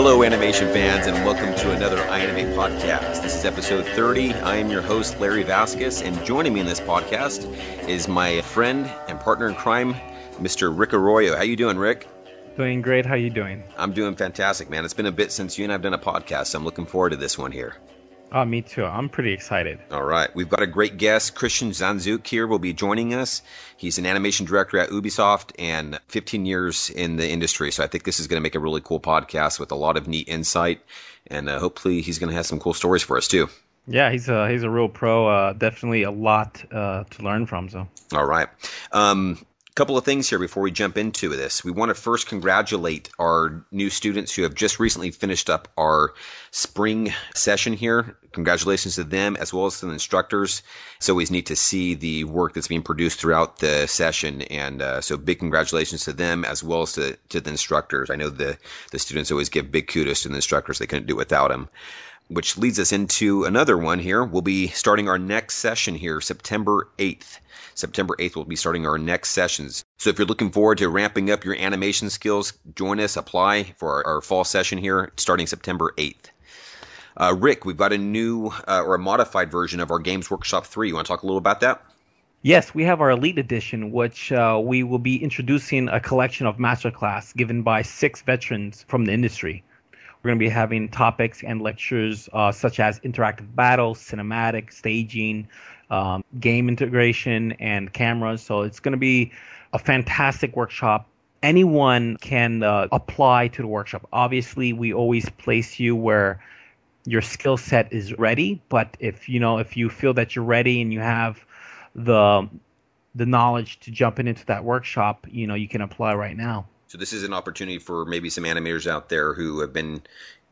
Hello, animation fans, and welcome to another iAnimate podcast. This is episode 30. I am your host, Larry Vasquez, and joining me in this podcast is my friend and partner in crime, Mr. Rick Arroyo. How you doing, Rick? Doing great. How you doing? I'm doing fantastic, man. It's been a bit since you and I've done a podcast, so I'm looking forward to this one here. Oh, me too. I'm pretty excited. All right. We've got a great guest. Christian Zanzuk here will be joining us. He's an animation director at Ubisoft and 15 years in the industry. So I think this is going to make a really cool podcast with a lot of neat insight. And hopefully he's going to have some cool stories for us too. Yeah, he's a real pro. Definitely a lot to learn from. So. All right. Couple of things here before we jump into this. We want to first congratulate our new students who have just recently finished up our spring session here. Congratulations to them as well as to the instructors. It's always neat to see the work that's being produced throughout the session. And so big congratulations to them as well as to the instructors. I know the students always give big kudos to the instructors. They couldn't do it without them. Which leads us into another one here. We'll be starting our next session here, September 8th. September 8th, we'll be starting our next sessions. So if you're looking forward to ramping up your animation skills, join us, apply for our fall session here starting September 8th. Rick, we've got a new or a modified version of our Games Workshop 3. You want to talk a little about that? Yes, we have our Elite Edition, which we will be introducing a collection of masterclass given by 6 veterans from the industry. We're going to be having topics and lectures such as interactive battles, cinematic, staging, game integration, and cameras. So it's going to be a fantastic workshop. Anyone can apply to the workshop. Obviously, we always place you where your skill set is ready. But if you feel that you're ready and you have the knowledge to jump into that workshop, you can apply right now. So this is an opportunity for maybe some animators out there who have been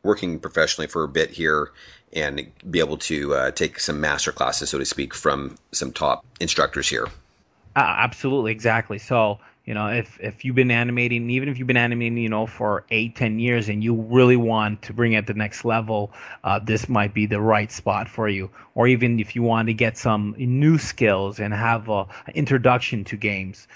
working professionally for a bit here and be able to take some master classes, so to speak, from some top instructors here. Absolutely, exactly. So, if you've been animating, even if you've been animating, for 8-10 years and you really want to bring it to the next level, this might be the right spot for you. Or even if you want to get some new skills and have an introduction to games,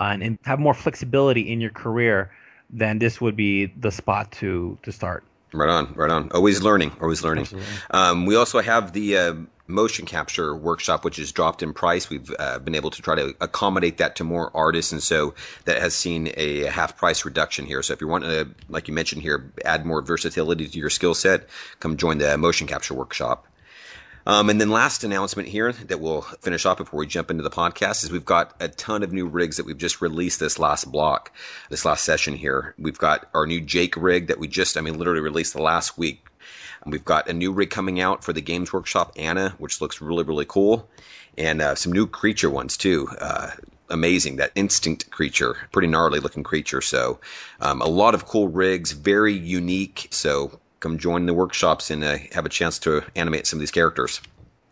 and have more flexibility in your career, then this would be the spot to start. Right on. Always learning. We also have the motion capture workshop, which is dropped in price. We've been able to try to accommodate that to more artists, and so that has seen a half price reduction here. So if you want to, like you mentioned here, add more versatility to your skill set, come join the motion capture workshop. And then last announcement here that we'll finish off before we jump into the podcast is we've got a ton of new rigs that we've just released this last session here. We've got our new Jake rig that we literally released the last week. And we've got a new rig coming out for the Games Workshop, Anna, which looks really, really cool. And some new creature ones too. Amazing, that instinct creature, pretty gnarly looking creature. So a lot of cool rigs, very unique. So come join the workshops and have a chance to animate some of these characters.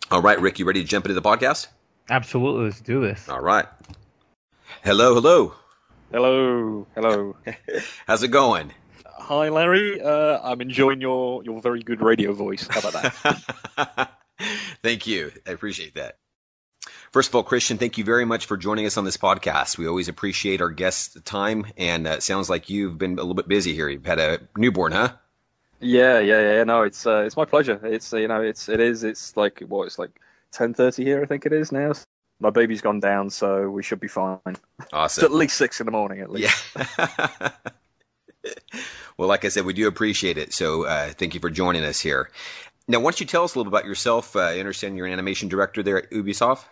All right, Rick, you ready to jump into the podcast? Absolutely. Let's do this. All right. Hello. How's it going? Hi, Larry. I'm enjoying your very good radio voice. How about that? Thank you. I appreciate that. First of all, Christian, thank you very much for joining us on this podcast. We always appreciate our guests' time, and it sounds like you've been a little bit busy here. You've had a newborn, huh? Yeah. No, it's my pleasure. It's it's like what it's like 10:30 here, I think it is now. My baby's gone down, so we should be fine. Awesome. It's at least 6 a.m. at least. Yeah. Well, like I said, we do appreciate it. So thank you for joining us here. Now, why don't you tell us a little bit about yourself? I understand you're an animation director there at Ubisoft.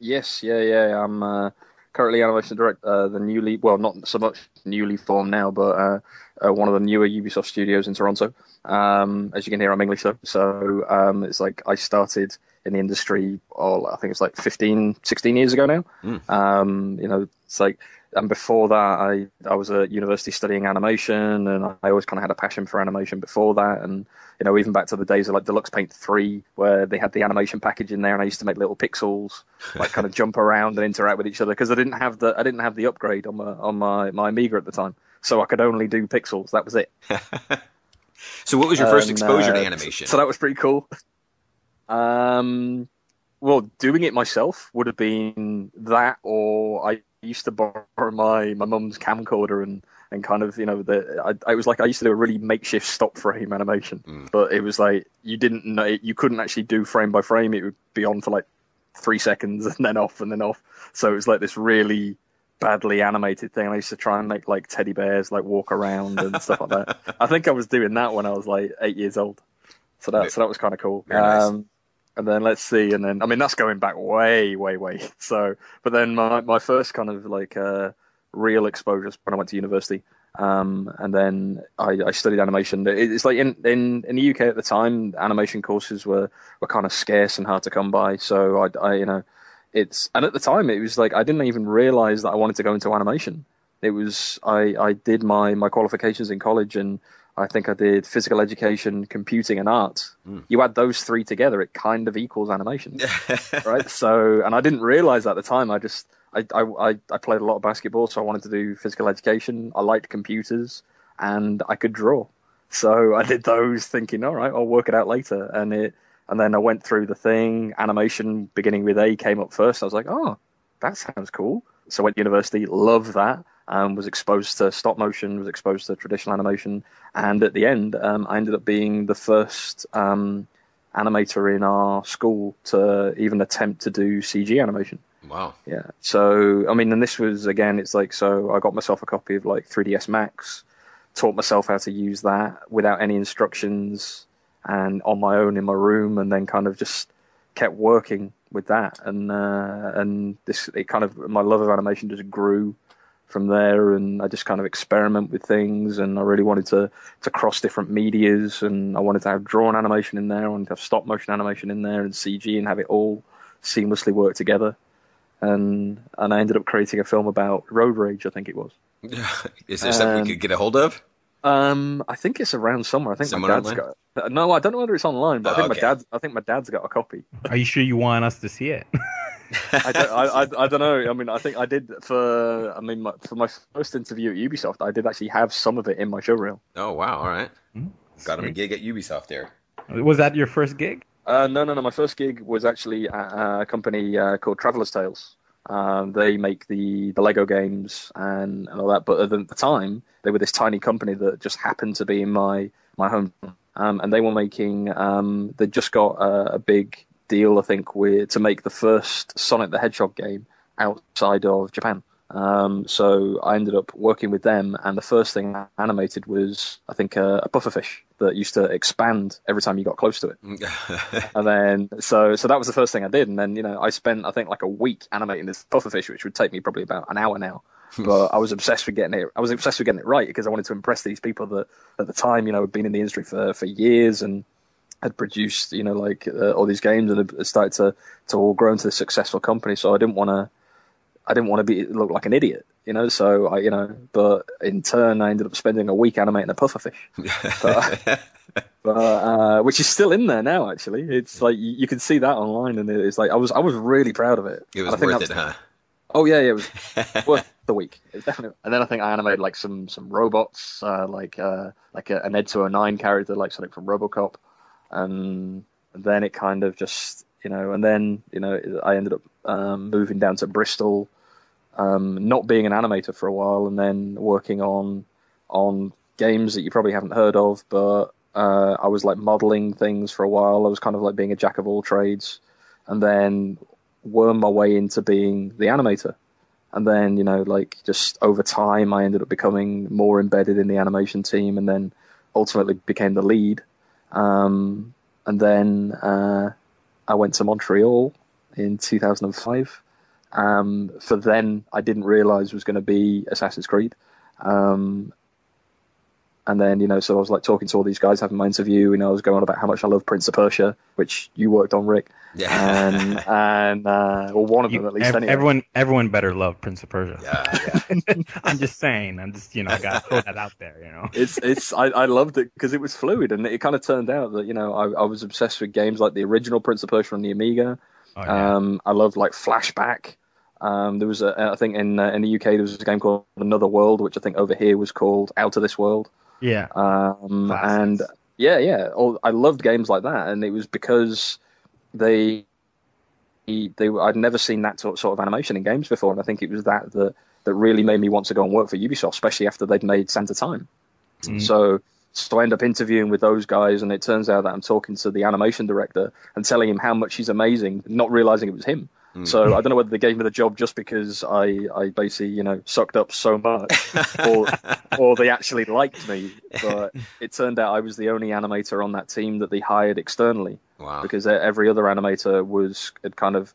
Yes. Yeah. I'm currently animation director, the newly, well, not so much newly formed now, but one of the newer Ubisoft studios in Toronto. As you can hear, I'm English though. So it's like I started in the industry, I think it's like 15, 16 years ago now. Mm. It's like, and before that, I was at university studying animation, and I always kind of had a passion for animation before that. And, even back to the days of like Deluxe Paint 3, where they had the animation package in there, and I used to make little pixels, like kind of jump around and interact with each other, because I didn't have the upgrade on my Amiga at the time. So I could only do pixels. That was it. So what was your first exposure to animation? So that was pretty cool. Well, doing it myself would have been that, or I used to borrow my mum's camcorder and kind of, you know, I was like, I used to do a really makeshift stop frame animation, but it was like, you didn't know, you couldn't actually do frame by frame. It would be on for like 3 seconds and then off and then off. So it was like this really badly animated thing. I used to try and make like teddy bears, like walk around and stuff like that. I think I was doing that when I was like 8 years old. So that was kind of cool. Very nice. And then let's see. And then, I mean, that's going back way, way, way. So, but then my first kind of like, real exposure is when I went to university. And then I studied animation. It's like in the UK at the time, animation courses were kind of scarce and hard to come by. So I you know, and at the time it was like, I didn't even realize that I wanted to go into animation. It was, I did my qualifications in college, and I think I did physical education, computing, and art. You add those three together, it kind of equals animation, right? So, and I didn't realize at the time. I played a lot of basketball, so I wanted to do physical education. I liked computers, and I could draw, so I did those, thinking, all right, I'll work it out later. And then I went through the thing. Animation, beginning with A, came up first. I was like, oh, that sounds cool. So I went to university, loved that. Was exposed to stop motion, was exposed to traditional animation, and at the end, I ended up being the first animator in our school to even attempt to do CG animation. Wow. Yeah. So, I mean, and this was, again, it's like, so I got myself a copy of like 3DS Max, taught myself how to use that without any instructions and on my own in my room, and then kind of just kept working with that. And this, it kind of, my love of animation just grew from there, and I just kind of experiment with things, and I really wanted to cross different medias, and I wanted to have drawn animation in there, I wanted to have stop motion animation in there, and CG, and have it all seamlessly work together. And I ended up creating a film about road rage, I think it was. Is there something you could get a hold of? I think it's around somewhere. I think my dad's online? Got. No, I don't know whether it's online, but I think my dad's got a copy. Are you sure you want us to see it? I don't know. I mean, I think I did for my first interview at Ubisoft. I did actually have some of it in my showreel. Oh wow! All right, got him a gig at Ubisoft there. Was that your first gig? No. My first gig was actually at a company called Traveler's Tales. They make the Lego games and all that. But at the time, they were this tiny company that just happened to be in my home, and they were making. They just got a big deal, I think, to make the first Sonic the Hedgehog game outside of Japan. So I ended up working with them, and the first thing I animated was, I think, a pufferfish that used to expand every time you got close to it. And then, so that was the first thing I did. And then, you know, I spent, I think, like a week animating this pufferfish, which would take me probably about an hour now. But I was obsessed with getting it. I was obsessed with getting it right because I wanted to impress these people that, at the time, you know, had been in the industry for years and had produced, you know, like all these games, and had started to all grow into a successful company. So I didn't want to look like an idiot, you know. So I, you know, but in turn, I ended up spending a week animating a pufferfish, but which is still in there now. Actually, it's like you can see that online, and it's like I was really proud of it. It was worth it, huh? Oh yeah, it was worth the week. It was definitely. And then I think I animated like some robots, like an Ed 209 character, like something from RoboCop, and then it kind of just. You know, and then, you know, I ended up moving down to Bristol, not being an animator for a while, and then working on games that you probably haven't heard of. But I was like modeling things for a while. I was kind of like being a jack of all trades, and then wormed my way into being the animator. And then, you know, like just over time, I ended up becoming more embedded in the animation team, and then ultimately became the lead. And then. I went to Montreal in 2005. For then, I didn't realize was going to be Assassin's Creed. And then, you know, so I was like talking to all these guys, having my interview, and I was going on about how much I love Prince of Persia, which you worked on, Rick. Yeah. Or one of them, at least. Anyway. Everyone better love Prince of Persia. Yeah. I'm just saying, you know, I got to throw that out there, you know. I loved it because it was fluid, and it kind of turned out that, you know, I was obsessed with games like the original Prince of Persia on the Amiga. Oh, yeah. I loved like Flashback. There was I think in the UK there was a game called Another World, which I think over here was called Out of This World. Yeah. And yeah. I loved games like that, and it was because they I'd never seen that sort of animation in games before, and I think it was that really made me want to go and work for Ubisoft, especially after they'd made Sands of Time. Mm-hmm. So I end up interviewing with those guys, and it turns out that I'm talking to the animation director and telling him how much he's amazing, not realizing it was him. Mm. So I don't know whether they gave me the job just because I basically, sucked up so much or they actually liked me. But it turned out I was the only animator on that team that they hired externally. Wow. Because every other animator because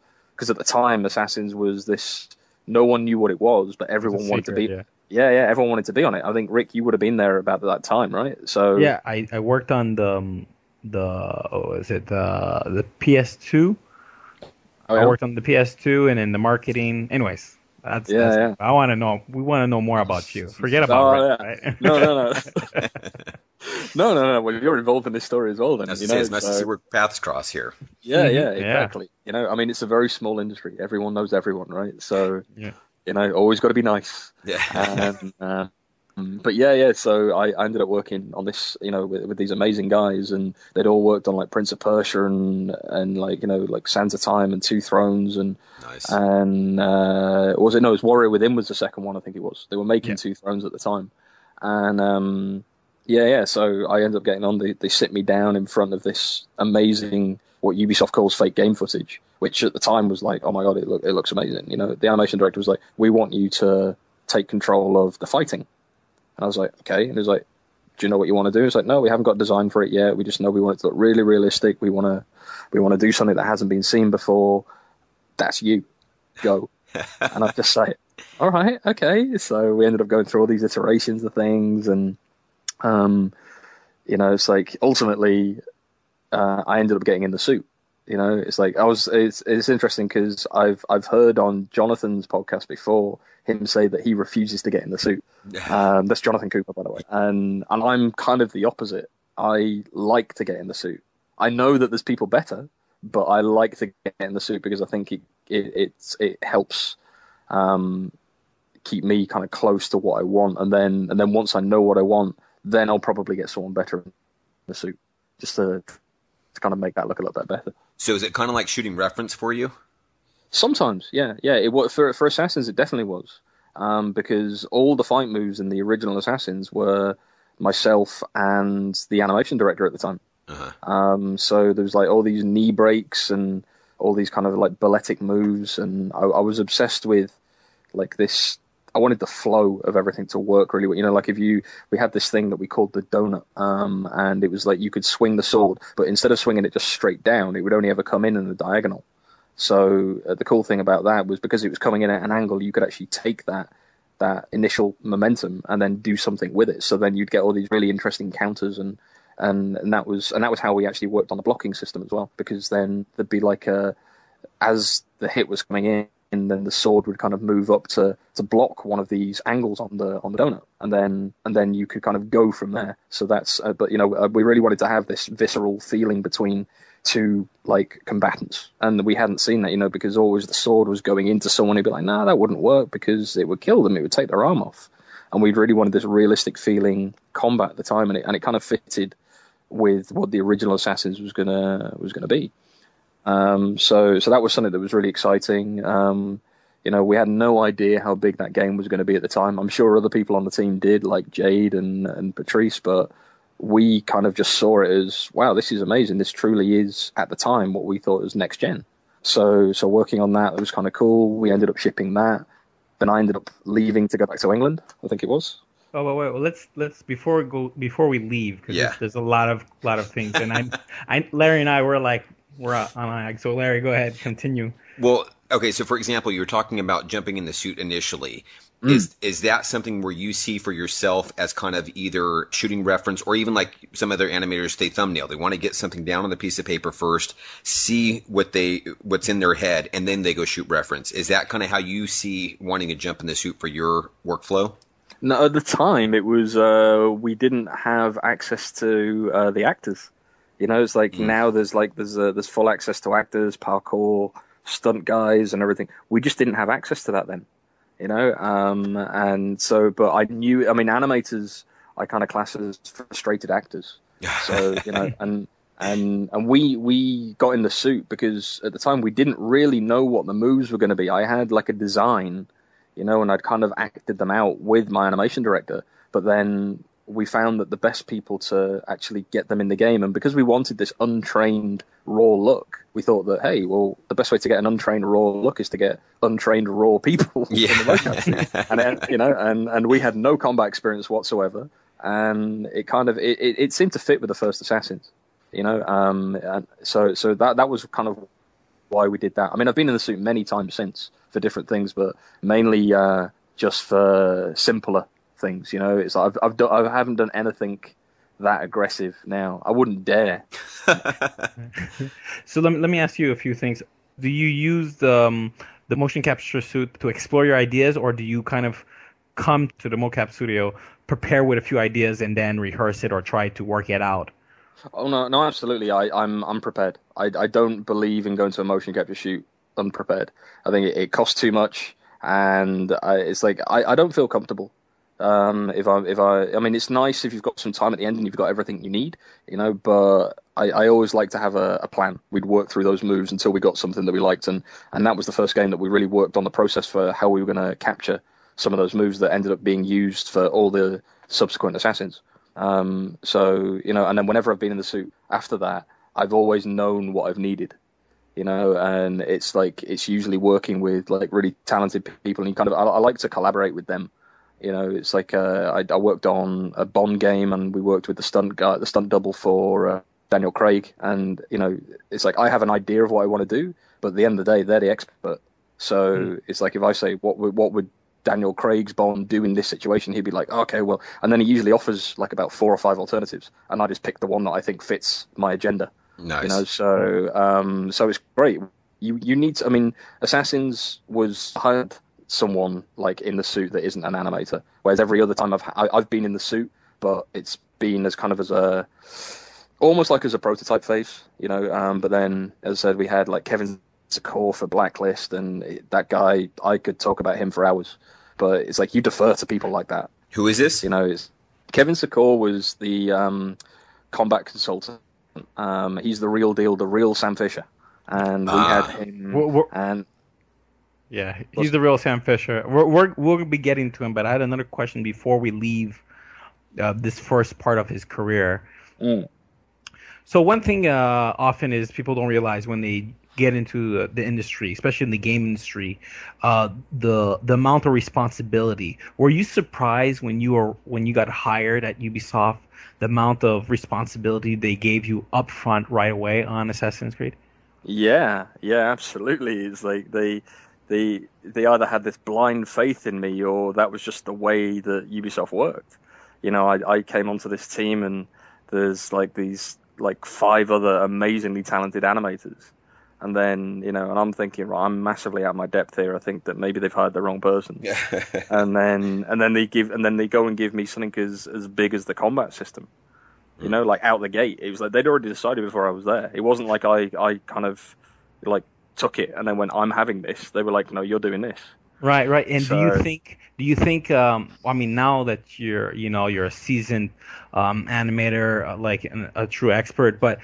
at the time Assassin's was this, no one knew what it was, but everyone wanted to be... Yeah. Yeah, everyone wanted to be on it. I think, Rick, you would have been there about that time, right? So yeah, I worked on the PS2. Oh, yeah. I worked on the PS2 and in the marketing. Anyways, that's I want to know. We want to know more about you. Forget about Rick, right? No. No. Well, you're involved in this story as well. Then it's nice to see where paths cross here. Yeah, exactly. Yeah. It's a very small industry. Everyone knows everyone, right? So yeah. Always got to be nice. Yeah. But yeah. So I ended up working on this, with these amazing guys, and they'd all worked on like Prince of Persia and Sands of Time and Two Thrones and nice. And it was Warrior Within was the second one, I think it was. They were making Two Thrones at the time, and So I ended up getting on. They sit me down in front of this amazing, what Ubisoft calls fake game footage, which at the time was like, oh my god, it looks amazing. The animation director was like, we want you to take control of the fighting. And I was like, okay. And he was like, do you know what you want to do? It's like, no, we haven't got design for it yet. We just know we want it to look really realistic. We want to do something that hasn't been seen before. That's you. Go. And I just say, all right, okay. So we ended up going through all these iterations of things, and it's like ultimately. I ended up getting in the suit. It's interesting because I've heard on Jonathan's podcast before him say that he refuses to get in the suit. That's Jonathan Cooper, by the way. And I'm kind of the opposite. I like to get in the suit. I know that there's people better, but I like to get in the suit because I think it helps keep me kind of close to what I want. And then once I know what I want, then I'll probably get someone better in the suit just to kind of make that look a little bit better. So is it kind of like shooting reference for you? Sometimes, yeah. Yeah, it was, for Assassins, it definitely was. Because all the fight moves in the original Assassins were myself and the animation director at the time. Uh-huh. So there was like all these knee breaks and all these kind of like balletic moves. And I was obsessed with like this... I wanted the flow of everything to work really well. We had this thing that we called the donut, and it was like you could swing the sword, but instead of swinging it just straight down, it would only ever come in a diagonal. So the cool thing about that was because it was coming in at an angle, you could actually take that initial momentum and then do something with it. So then you'd get all these really interesting counters, and that was how we actually worked on the blocking system as well, because then there'd be like as the hit was coming in, and then the sword would kind of move up to block one of these angles on the donut, and then you could kind of go from there. So that's, we really wanted to have this visceral feeling between two like combatants, and we hadn't seen that, because always the sword was going into someone who'd be like, nah, that wouldn't work because it would kill them, it would take their arm off, and we'd really wanted this realistic feeling combat at the time, and it kind of fitted with what the original Assassins was gonna be. So that was something that was really exciting. We had no idea how big that game was going to be at the time. I'm sure other people on the team did, like Jade and Patrice, but we kind of just saw it as, wow, this is amazing. This truly is, at the time, what we thought was next gen. So working on that, it was kind of cool. We ended up shipping that. Then I ended up leaving to go back to England, I think it was. Oh, wait. Well, let's before we leave, because there's a lot of things, and Larry and I were like. We're on. So Larry, go ahead, continue. Well, okay. So for example, you were talking about jumping in the suit initially. Is that something where you see for yourself as kind of either shooting reference or even like some other animators, they thumbnail? They want to get something down on the piece of paper first, see what's in their head, and then they go shoot reference. Is that kind of how you see wanting to jump in the suit for your workflow? No, at the time it was we didn't have access to the actors. It's like now there's full access to actors, parkour, stunt guys, and everything. We just didn't have access to that then, But I knew. I mean, animators I kind of class as frustrated actors. So And we got in the suit because at the time we didn't really know what the moves were going to be. I had like a design, you know, and I'd kind of acted them out with my animation director. But then we found that the best people to actually get them in the game, and because we wanted this untrained raw look, we thought that, hey, well, the best way to get an untrained raw look is to get untrained raw people. Yeah. and we had no combat experience whatsoever, and it kind of it seemed to fit with the first Assassins. You know, so that was kind of why we did that. I mean, I've been in the suit many times since for different things, but mainly just for simpler things. You know, it's like I haven't done anything that aggressive now. I wouldn't dare. So let me ask you a few things. Do you use the motion capture suit to explore your ideas, or do you kind of come to the mocap studio, prepare with a few ideas, and then rehearse it or try to work it out? Oh no, absolutely. I'm prepared. I don't believe in going to a motion capture shoot unprepared. I think it costs too much, and it's like I don't feel comfortable. I mean, it's nice if you've got some time at the end and you've got everything you need, you know. But I always like to have a plan. We'd work through those moves until we got something that we liked, and that was the first game that we really worked on the process for how we were going to capture some of those moves that ended up being used for all the subsequent Assassins. So, you know, and then whenever I've been in the suit after that, I've always known what I've needed, you know, and it's like, it's usually working with like really talented people, and you kind of, I like to collaborate with them. You know, it's like, I worked on a Bond game, and we worked with the stunt guy, the stunt double for Daniel Craig. And, you know, it's like, I have an idea of what I want to do, but at the end of the day, they're the expert. So It's like, if I say, what would Daniel Craig's Bond do in this situation, he'd be like, okay, well, and then he usually offers like about 4 or 5 alternatives, and I just pick the one that I think fits my agenda. Nice. You know, so it's great. You need to, I mean, Assassins was hired someone like in the suit that isn't an animator, whereas every other time I've been in the suit, but it's been as kind of as a almost like as a prototype phase, you know. But then, as I said, we had like Kevin Secor for Blacklist, and that guy, I could talk about him for hours. But it's like you defer to people like that. Who is this? You know, Kevin Secor was the combat consultant. He's the real deal, the real Sam Fisher, and we had him. He's the real Sam Fisher. We'll be getting to him, but I had another question before we leave this first part of his career. Mm. So one thing often is people don't realize when they get into the industry, especially in the game industry, the amount of responsibility. Were you surprised when you got hired at Ubisoft, the amount of responsibility they gave you up front right away on Assassin's Creed? Yeah, absolutely. It's like they either had this blind faith in me, or that was just the way that Ubisoft worked. You know, I came onto this team, and there's like these like 5 other amazingly talented animators. And then, you know, and I'm thinking, right, I'm massively out of my depth here. I think that maybe they've hired the wrong person. Yeah. and then they go and give me something as big as the combat system, you know, like out the gate. It was like they'd already decided before I was there. It wasn't like I kind of like took it and then went, I'm having this. They were like, no, you're doing this. Right. And so, do you think? I mean, now that you're a seasoned animator, like a true expert, but.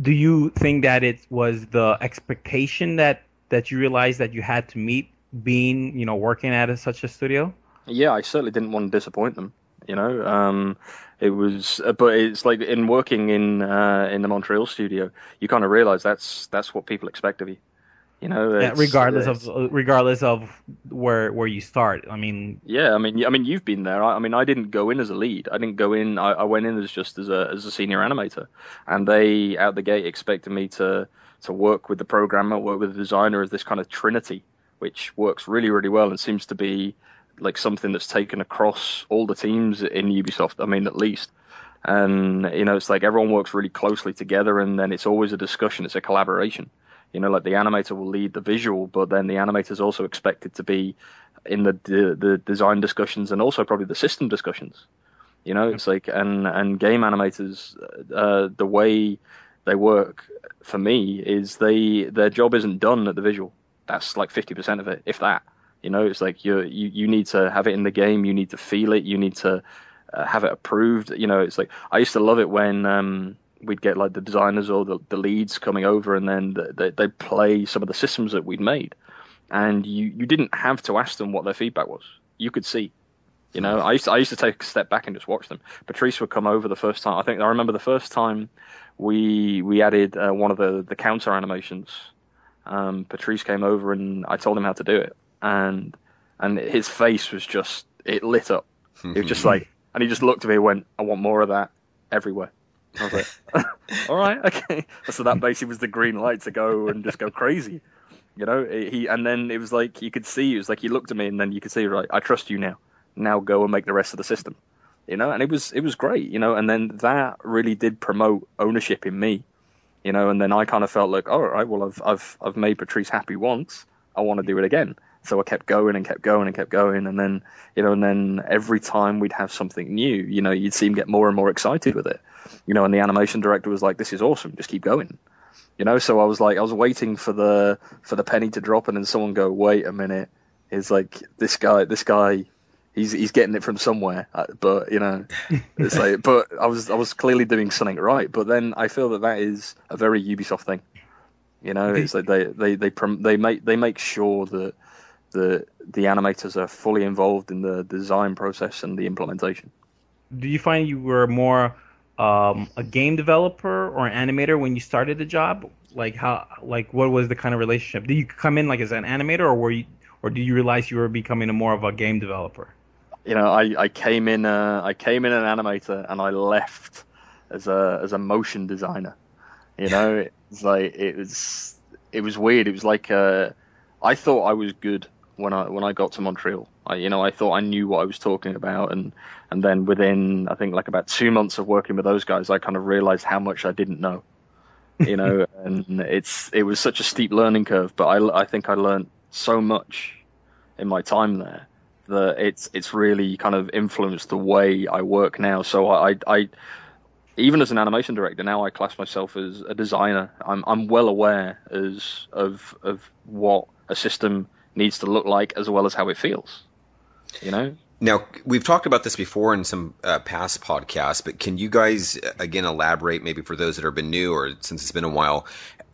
Do you think that it was the expectation that you realized that you had to meet being, you know, working at such a studio? Yeah, I certainly didn't want to disappoint them, you know. It was, but it's like in working in the Montreal studio, you kind of realize that's what people expect of you, you know. Yeah, regardless of where you start. I mean, yeah, I mean, you've been there. I mean, I didn't go in as a lead. I didn't go in. I went in as just as a senior animator, and they out the gate expected me to work with the programmer, work with the designer of this kind of trinity, which works really, really well and seems to be like something that's taken across all the teams in Ubisoft. I mean, at least. And you know, it's like everyone works really closely together, and then it's always a discussion. It's a collaboration. You know, like the animator will lead the visual, but then the animator is also expected to be in the design discussions and also probably the system discussions. You know, it's like and game animators, the way they work for me is their job isn't done at the visual. That's like 50% of it, if that. You know, it's like you need to have it in the game. You need to feel it. You need to have it approved. You know, it's like I used to love it when we'd get like the designers or the leads coming over, and then they'd play some of the systems that we'd made, and you didn't have to ask them what their feedback was. You could see. You know, I used to take a step back and just watch them. Patrice would come over the first time. I think I remember the first time we added one of the counter animations. Patrice came over and I told him how to do it, and his face was just, it lit up. It was just like, and he just looked at me and went, "I want more of that everywhere." I was like, "All right, okay." So that basically was the green light to go and just go crazy. You know, and then it was like you could see, it was like he looked at me and then you could see, right, I trust you now. Now go and make the rest of the system, you know, and it was great, you know, and then that really did promote ownership in me, you know, and then I kind of felt like, all right, well, I've made Patrice happy once, I want to do it again. So I kept going and kept going and kept going. And then, you know, and then every time we'd have something new, you know, you'd see him get more and more excited with it, you know, and the animation director was like, this is awesome. Just keep going, you know? So I was like, I was waiting for the penny to drop and then someone go, wait a minute. It's like this guy, He's getting it from somewhere, but you know, it's like. But I was clearly doing something right. But then I feel that is a very Ubisoft thing. You know, it's like they make sure that the animators are fully involved in the design process and the implementation. Do you find you were more a game developer or an animator when you started the job? Like what was the kind of relationship? Did you come in like as an animator, or do you realize you were becoming more of a game developer? You know, I came in an animator and I left as a motion designer. You know, it's like it was weird. It was like I thought I was good when I got to Montreal. I thought I knew what I was talking about, and then within I think like about 2 months of working with those guys, I kind of realized how much I didn't know. You know, and it was such a steep learning curve, but I think I learned so much in my time there that it's really kind of influenced the way I work now. So I even as an animation director now, I class myself as a designer. I'm well aware of what a system needs to look like as well as how it feels. You know. Now we've talked about this before in some past podcasts, but can you guys again elaborate maybe for those that have been new or since it's been a while?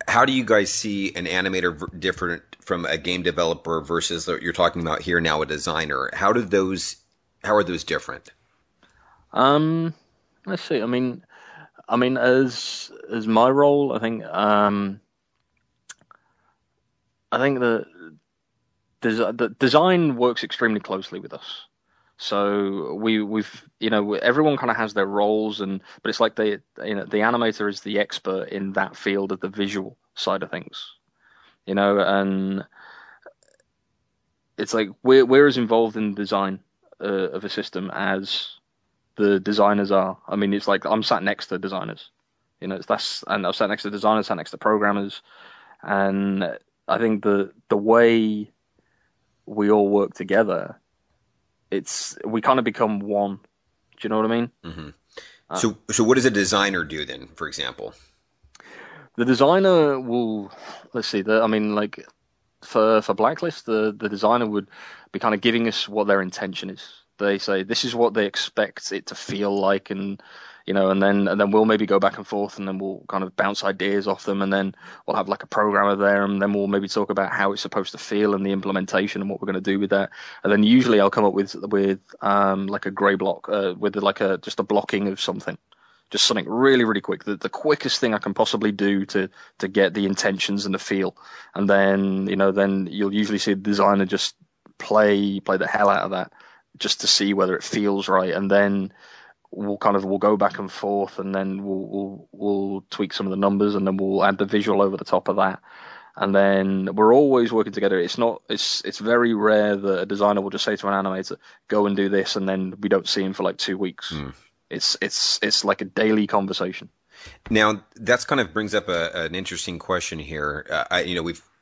How do you guys see an animator different from a game developer versus what you're talking about here now, a designer? How are those different? Let's see. I mean, as my role, I think the design works extremely closely with us. So we've you know, everyone kind of has their roles, but it's like the animator is the expert in that field of the visual side of things, you know, and it's like we're as involved in the design of a system as the designers are. I mean, it's like I'm sat next to designers, you know, and I'm sat next to designers, sat next to programmers, and I think the way we all work together, we kind of become one. Do you know what I mean? Mm-hmm. So what does a designer do then, for example? The designer will, let's see, like for Blacklist, the designer would be kind of giving us what their intention is. They say, this is what they expect it to feel like, and, you know, and then we'll maybe go back and forth, and then we'll kind of bounce ideas off them, and then we'll have like a programmer there, and then we'll maybe talk about how it's supposed to feel and the implementation and what we're going to do with that. And then usually I'll come up with like a gray block, with like just a blocking of something. Just something really, really quick. The quickest thing I can possibly do to get the intentions and the feel. And then, you know, then you'll usually see the designer just play the hell out of that just to see whether it feels right. And then we'll go back and forth, and then we'll tweak some of the numbers, and then we'll add the visual over the top of that. And then we're always working together. It's very rare that a designer will just say to an animator, go and do this. And then we don't see him for like 2 weeks. Mm. It's like a daily conversation. Now that's kind of brings up an interesting question here.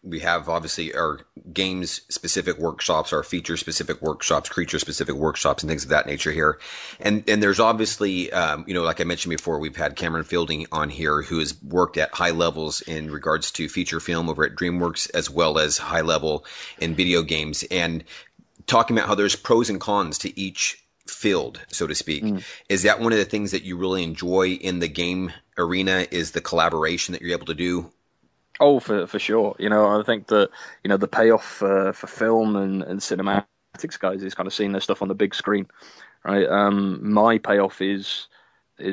We have obviously our games specific workshops, our feature specific workshops, creature specific workshops, and things of that nature here. And there's obviously, you know, like I mentioned before, we've had Cameron Fielding on here who has worked at high levels in regards to feature film over at DreamWorks, as well as high level in video games, and talking about how there's pros and cons to each filled, so to speak. Is that one of the things that you really enjoy in the game arena, is the collaboration that you're able to do? Oh, for sure. You know, I think that, you know, the payoff for film and cinematics guys is kind of seeing their stuff on the big screen, right? My payoff is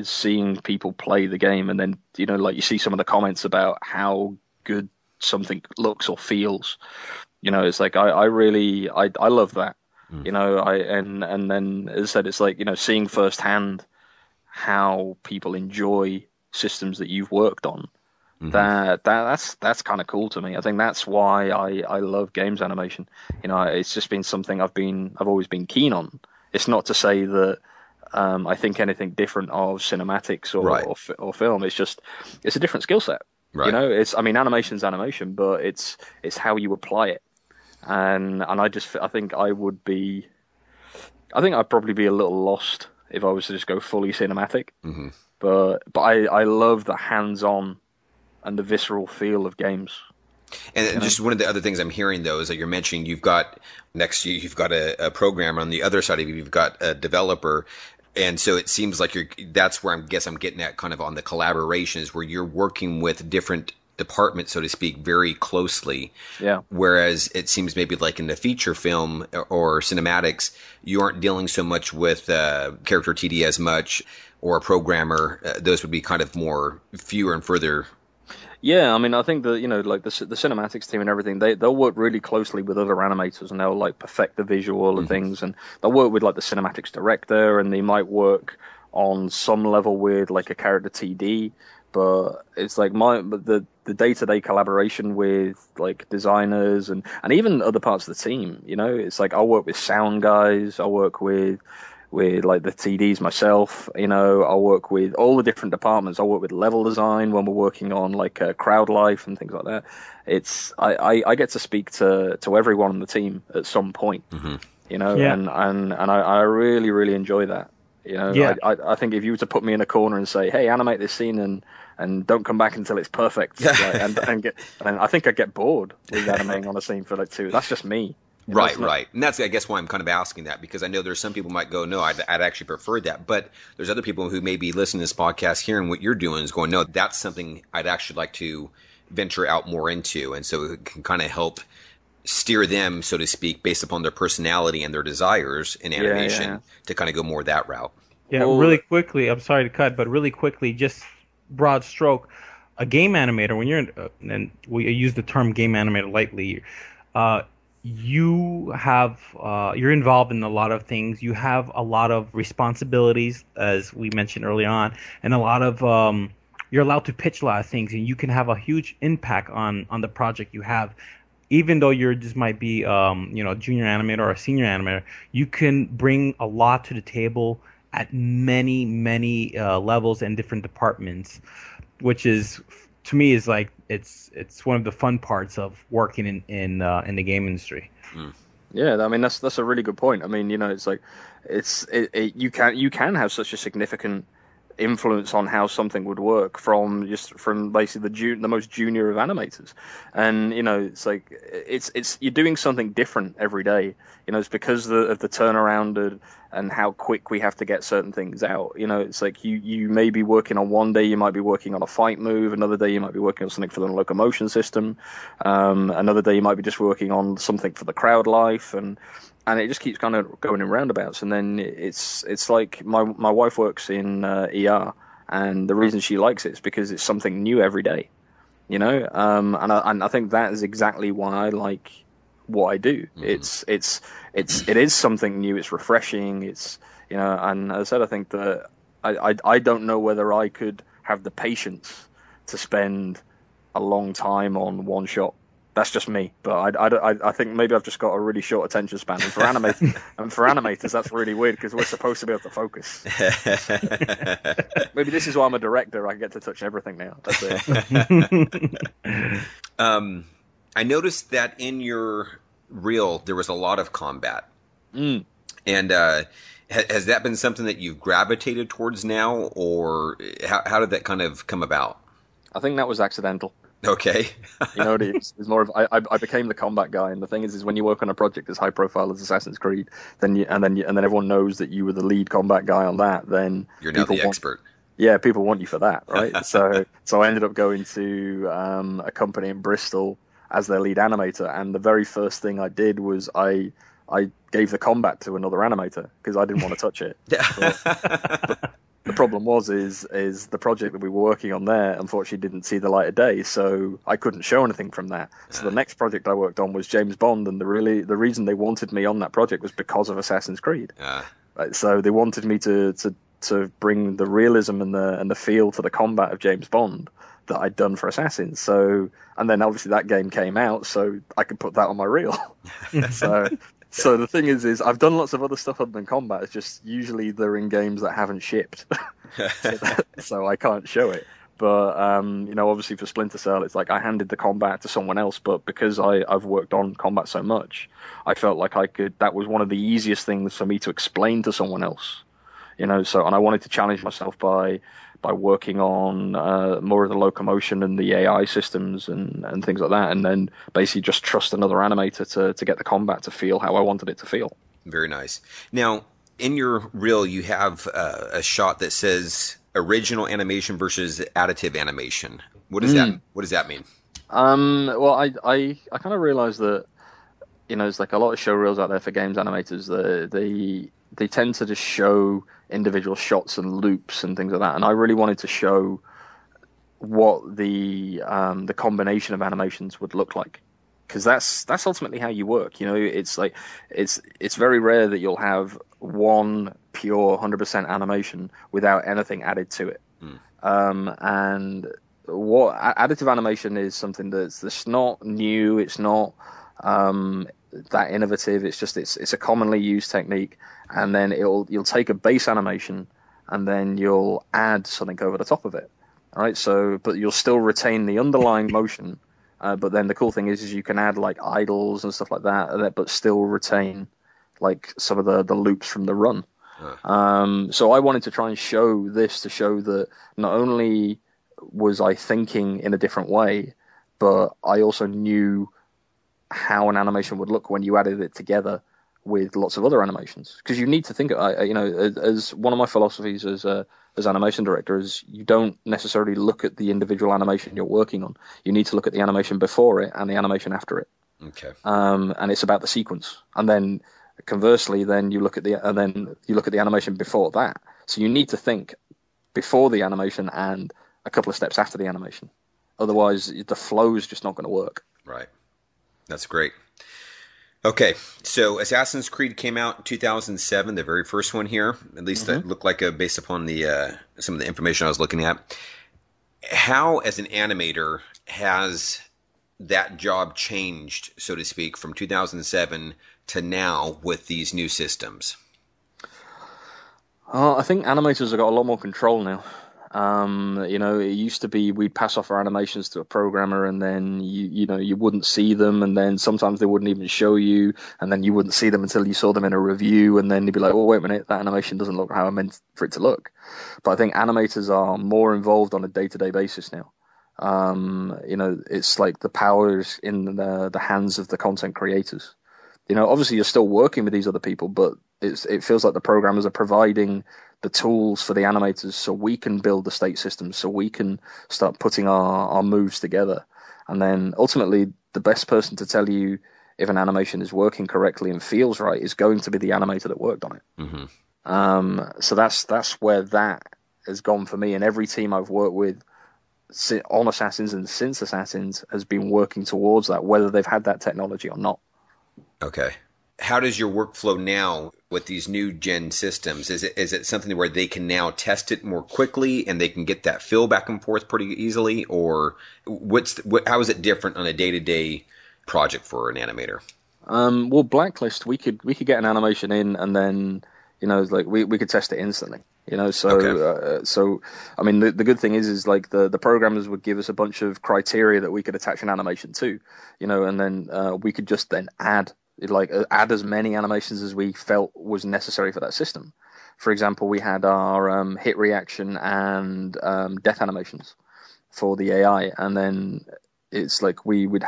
seeing people play the game, and then, you know, like you see some of the comments about how good something looks or feels. You know, it's like I really love that. You know, and then, as I said, it's like, you know, seeing firsthand how people enjoy systems that you've worked on. That's kind of cool to me. I think that's why I love games animation. You know, it's just been something I've always been keen on. It's not to say that I think anything different of cinematics or film. It's just, it's a different skill set. Right. You know, it's, I mean, animation's animation, but it's how you apply it. And I'd probably be a little lost if I was to just go fully cinematic. But I love the hands-on and the visceral feel of games. And just one of the other things I'm hearing, though, is that you're mentioning you've got a programmer, on the other side of you, you've got a developer. And so it seems like that's where I'm getting at, kind of on the collaborations, where you're working with different departments, so to speak, very closely. Yeah. Whereas it seems maybe like in the feature film or cinematics, you aren't dealing so much with character TD as much, or a programmer. Those would be kind of more fewer and further. Yeah, I mean, I think that, you know, like the cinematics team and everything, they'll work really closely with other animators, and they'll like perfect the visual and things, and they'll work with like the cinematics director, and they might work on some level with like a character TD, but it's like the day-to-day collaboration with like designers and even other parts of the team. You know, it's like I'll work with sound guys, I'll work with like the TDs myself. You know, I'll work with all the different departments. I'll work with level design when we're working on like crowd life and things like that. It's I get to speak to everyone on the team at some point, you know, and I really, really enjoy that. You know, I think if you were to put me in a corner and say, "Hey, animate this scene and don't come back until it's perfect," like, and I think I'd get bored with animating on a scene for like 2. That's just me. Right. And that's, I guess, why I'm kind of asking that, because I know there's some people who might go, no, I'd actually prefer that. But there's other people who may be listening to this podcast, hearing what you're doing, is going, no, that's something I'd actually like to venture out more into. And so it can kind of help steer them, so to speak, based upon their personality and their desires in animation to kind of go more that route. Yeah, well, really quickly, I'm sorry to cut, but really quickly, just broad stroke, a game animator, when you're and we use the term game animator lightly, you have you're involved in a lot of things. You have a lot of responsibilities, as we mentioned early on, and a lot of you're allowed to pitch a lot of things, and you can have a huge impact on the project you have. Even though you're just might be you know, a junior animator or a senior animator, you can bring a lot to the table at many levels and different departments, which is, to me, is like it's one of the fun parts of working in the game industry. Yeah, I mean that's a really good point. I mean, you know, it's like you can have such a significant influence on how something would work from basically the most junior of animators, and you know, it's like it's you're doing something different every day. You know, it's because of the turnaround and how quick we have to get certain things out. You know, it's like you may be working on one day, you might be working on a fight move. Another day, you might be working on something for the locomotion system. Another day, you might be just working on something for the crowd life, and it just keeps kind of going in roundabouts. And then it's like my wife works in ER, and the reason she likes it is because it's something new every day. You know, and I think that is exactly why I like what I do. It is something new. It's refreshing. It's, you know, and as I said, I think that I don't know whether I could have the patience to spend a long time on one shot. That's just me, but I think maybe I've just got a really short attention span. And for animators, that's really weird, because we're supposed to be able to focus. Maybe this is why I'm a director. I get to touch everything now. That's it. I noticed that in your reel, there was a lot of combat. And has that been something that you've gravitated towards now, or how did that kind of come about? I think that was accidental. Okay. You know, it's more of I became the combat guy, and the thing is when you work on a project as high profile as Assassin's Creed, then and then everyone knows that you were the lead combat guy on that. Then you're now the expert. Yeah, people want you for that, right? So I ended up going to a company in Bristol as their lead animator, and the very first thing I did was I gave the combat to another animator because I didn't want to touch it. But the problem was is the project that we were working on there unfortunately didn't see the light of day, so I couldn't show anything from that. So the next project I worked on was James Bond, and the reason they wanted me on that project was because of Assassin's Creed. Right, so they wanted me to bring the realism and the feel to the combat of James Bond that I'd done for Assassins. So, and then obviously that game came out, so I could put that on my reel. So the thing is I've done lots of other stuff other than combat. It's just usually they're in games that haven't shipped, so I can't show it. But obviously for Splinter Cell, it's like I handed the combat to someone else. But because I've worked on combat so much, I felt like I could. That was one of the easiest things for me to explain to someone else. You know, so and I wanted to challenge myself by working on more of the locomotion and the AI systems and things like that, and then basically just trust another animator to get the combat to feel how I wanted it to feel. Very nice. Now, in your reel, you have a shot that says original animation versus additive animation. What does that mean? Well, I kind of realized that, you know, it's like a lot of show reels out there for games animators that they tend to just show individual shots and loops and things like that. And I really wanted to show what the combination of animations would look like, because that's ultimately how you work. You know, it's like it's very rare that you'll have one pure 100% animation without anything added to it. And what additive animation is something that's not new. It's not that innovative. It's just it's a commonly used technique, and then you'll take a base animation and then you'll add something over the top of it. All right, so but you'll still retain the underlying motion, but then the cool thing is you can add like idles and stuff like that, but still retain like some of the loops from the run. So I wanted to try and show this to show that not only was I thinking in a different way, but I also knew how an animation would look when you added it together with lots of other animations. Because you need to think, you know, as one of my philosophies as animation director is you don't necessarily look at the individual animation you're working on. You need to look at the animation before it and the animation after it. Okay. And it's about the sequence. And then conversely, then you look at the animation before that. So you need to think before the animation and a couple of steps after the animation. Otherwise, the flow is just not going to work. Right. That's great. Okay, so Assassin's Creed came out in 2007, the very first one here. At least that looked like based upon the some of the information I was looking at. How, as an animator, has that job changed, so to speak, from 2007 to now with these new systems? I think animators have got a lot more control now. You know, it used to be we'd pass off our animations to a programmer, and then you wouldn't see them, and then sometimes they wouldn't even show you, and then you wouldn't see them until you saw them in a review, and then you'd be like, "Oh, wait a minute, that animation doesn't look how I meant for it to look." But I think animators are more involved on a day-to-day basis now. You know, it's like the power is in the hands of the content creators. You know, obviously you're still working with these other people, but it feels like the programmers are providing the tools for the animators so we can build the state systems, so we can start putting our moves together. And then ultimately the best person to tell you if an animation is working correctly and feels right is going to be the animator that worked on it. So that's where that has gone for me. And every team I've worked with on Assassins and since Assassins has been working towards that, whether they've had that technology or not. Okay. How does your workflow now with these new gen systems? Is it something where they can now test it more quickly and they can get that feel back and forth pretty easily? Or how is it different on a day-to-day project for an animator? Well, Blacklist, we could get an animation in and then, you know, like we could test it instantly, you know? So, okay. So I mean, the good thing is like the programmers would give us a bunch of criteria that we could attach an animation to, you know, and then we could just then add as many animations as we felt was necessary for that system. For example, we had our hit reaction and death animations for the AI, and then it's like we'd be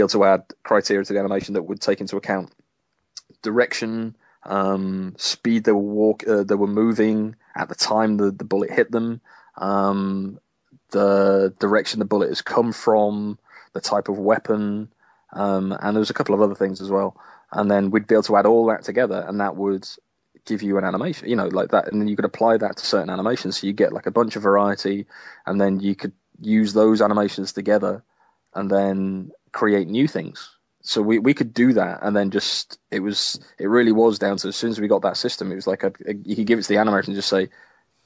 able to add criteria to the animation that would take into account direction, speed they were moving at the time the bullet hit them, the direction the bullet has come from, the type of weapon, and there was a couple of other things as well. And then we'd be able to add all that together, and that would give you an animation, you know, like that. And then you could apply that to certain animations, so you get like a bunch of variety, and then you could use those animations together and then create new things. So we could do that, and then just it really was down to, as soon as we got that system, it was like you could give it to the animator and just say,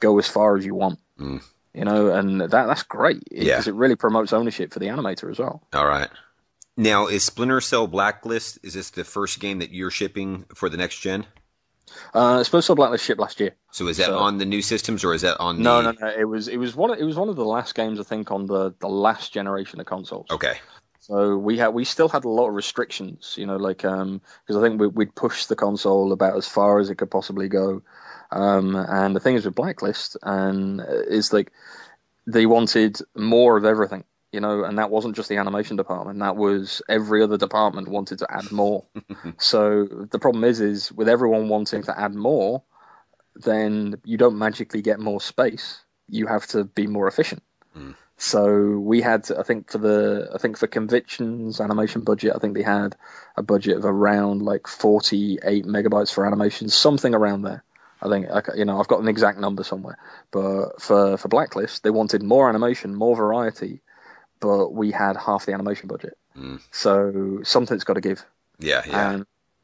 go as far as you want, you know, and that's great because it really promotes ownership for the animator as well. All right. Now, is Splinter Cell Blacklist, is this the first game that you're shipping for the next gen? Splinter Cell Blacklist shipped last year. So is that on the new systems, or is that on? No. It was one of the last games, I think, on the last generation of consoles. Okay. So we still had a lot of restrictions, you know, like because I think we'd pushed the console about as far as it could possibly go. And the thing is with Blacklist, and is like they wanted more of everything, you know, and that wasn't just the animation department. That was every other department wanted to add more. So the problem is with everyone wanting to add more, then you don't magically get more space. You have to be more efficient. So we had, I think for Conviction's animation budget, I think they had a budget of around like 48 megabytes for animation, something around there. I think, you know, I've got an exact number somewhere. But for Blacklist, they wanted more animation, more variety, but we had half the animation budget. So something's got to give. Yeah.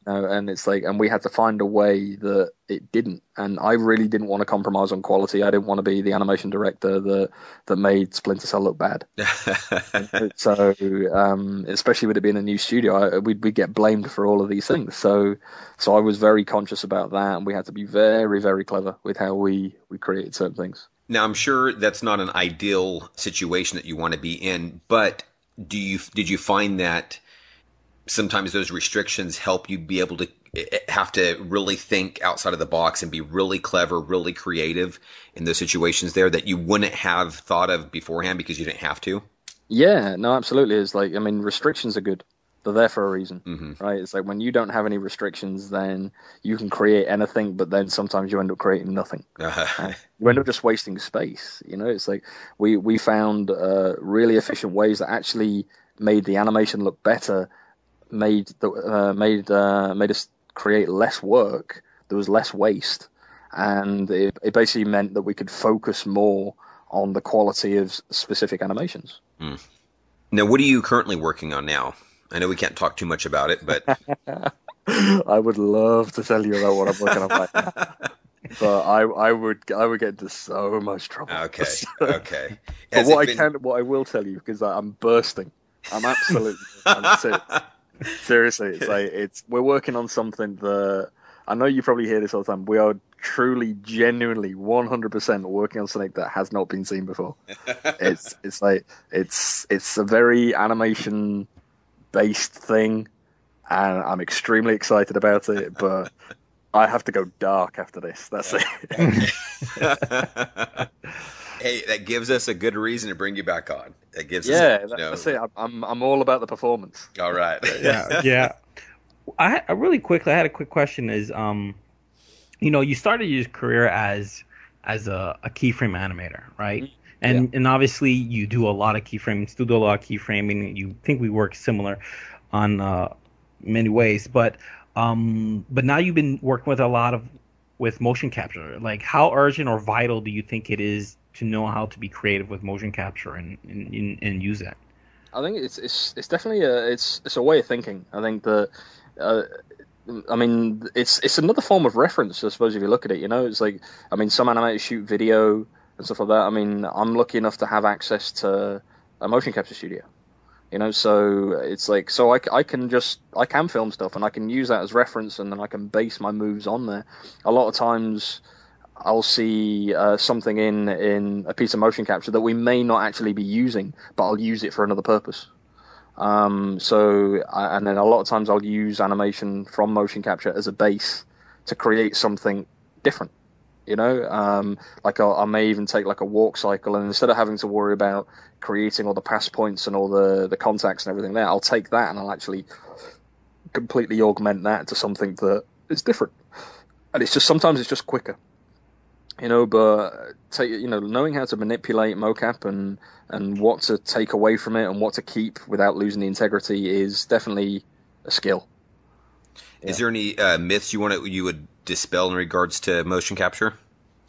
And it's like, and we had to find a way that it didn't. And I really didn't want to compromise on quality. I didn't want to be the animation director that made Splinter Cell look bad. So, especially with it being a new studio, we'd get blamed for all of these things. So I was very conscious about that, and we had to be very, very clever with how we created certain things. Now, I'm sure that's not an ideal situation that you want to be in, but did you find that sometimes those restrictions help you be able to have to really think outside of the box and be really clever, really creative in those situations there that you wouldn't have thought of beforehand because you didn't have to? Yeah, no, absolutely. It's like, I mean, restrictions are good. They're there for a reason, right? It's like when you don't have any restrictions, then you can create anything, but then sometimes you end up creating nothing. You end up just wasting space. You know, it's like we found really efficient ways that actually made the animation look better, made us create less work. There was less waste, and it basically meant that we could focus more on the quality of specific animations. Now, what are you currently working on now? I know we can't talk too much about it, but I would love to tell you about what I'm working on right now. But I would get into so much trouble. Okay. But what I will tell you, because I'm bursting. I'm absolutely seriously, it's like we're working on something that I know you probably hear this all the time. We are truly, genuinely, 100% working on something that has not been seen before. It's a very animation based thing, and I'm extremely excited about it, but I have to go dark after this. That's it. Hey, that gives us a good reason to bring you back on. That gives us that's it. I'm all about the performance. All right. Yeah. I had a quick question. Is you know, you started your career as a keyframe animator, right? And obviously you do a lot of keyframing, still do a lot of keyframing, and you think we work similar on many ways, but now you've been working with with motion capture. Like, how urgent or vital do you think it is to know how to be creative with motion capture and use that? I think it's definitely a way of thinking. I think that it's another form of reference, I suppose, if you look at it. You know, it's like, I mean, some animators shoot video and stuff like that. I mean, I'm lucky enough to have access to a motion capture studio, you know, so it's like, so I can film stuff, and I can use that as reference, and then I can base my moves on there. A lot of times I'll see something in a piece of motion capture that we may not actually be using, but I'll use it for another purpose. And then a lot of times I'll use animation from motion capture as a base to create something different. you know? Like I may even take like a walk cycle, and instead of having to worry about creating all the pass points and all the contacts and everything there, I'll take that and I'll actually completely augment that to something that is different. And it's just, sometimes it's just quicker. You know, but knowing how to manipulate mocap and what to take away from it and what to keep without losing the integrity is definitely a skill. Yeah. Is there any myths you would dispel in regards to motion capture?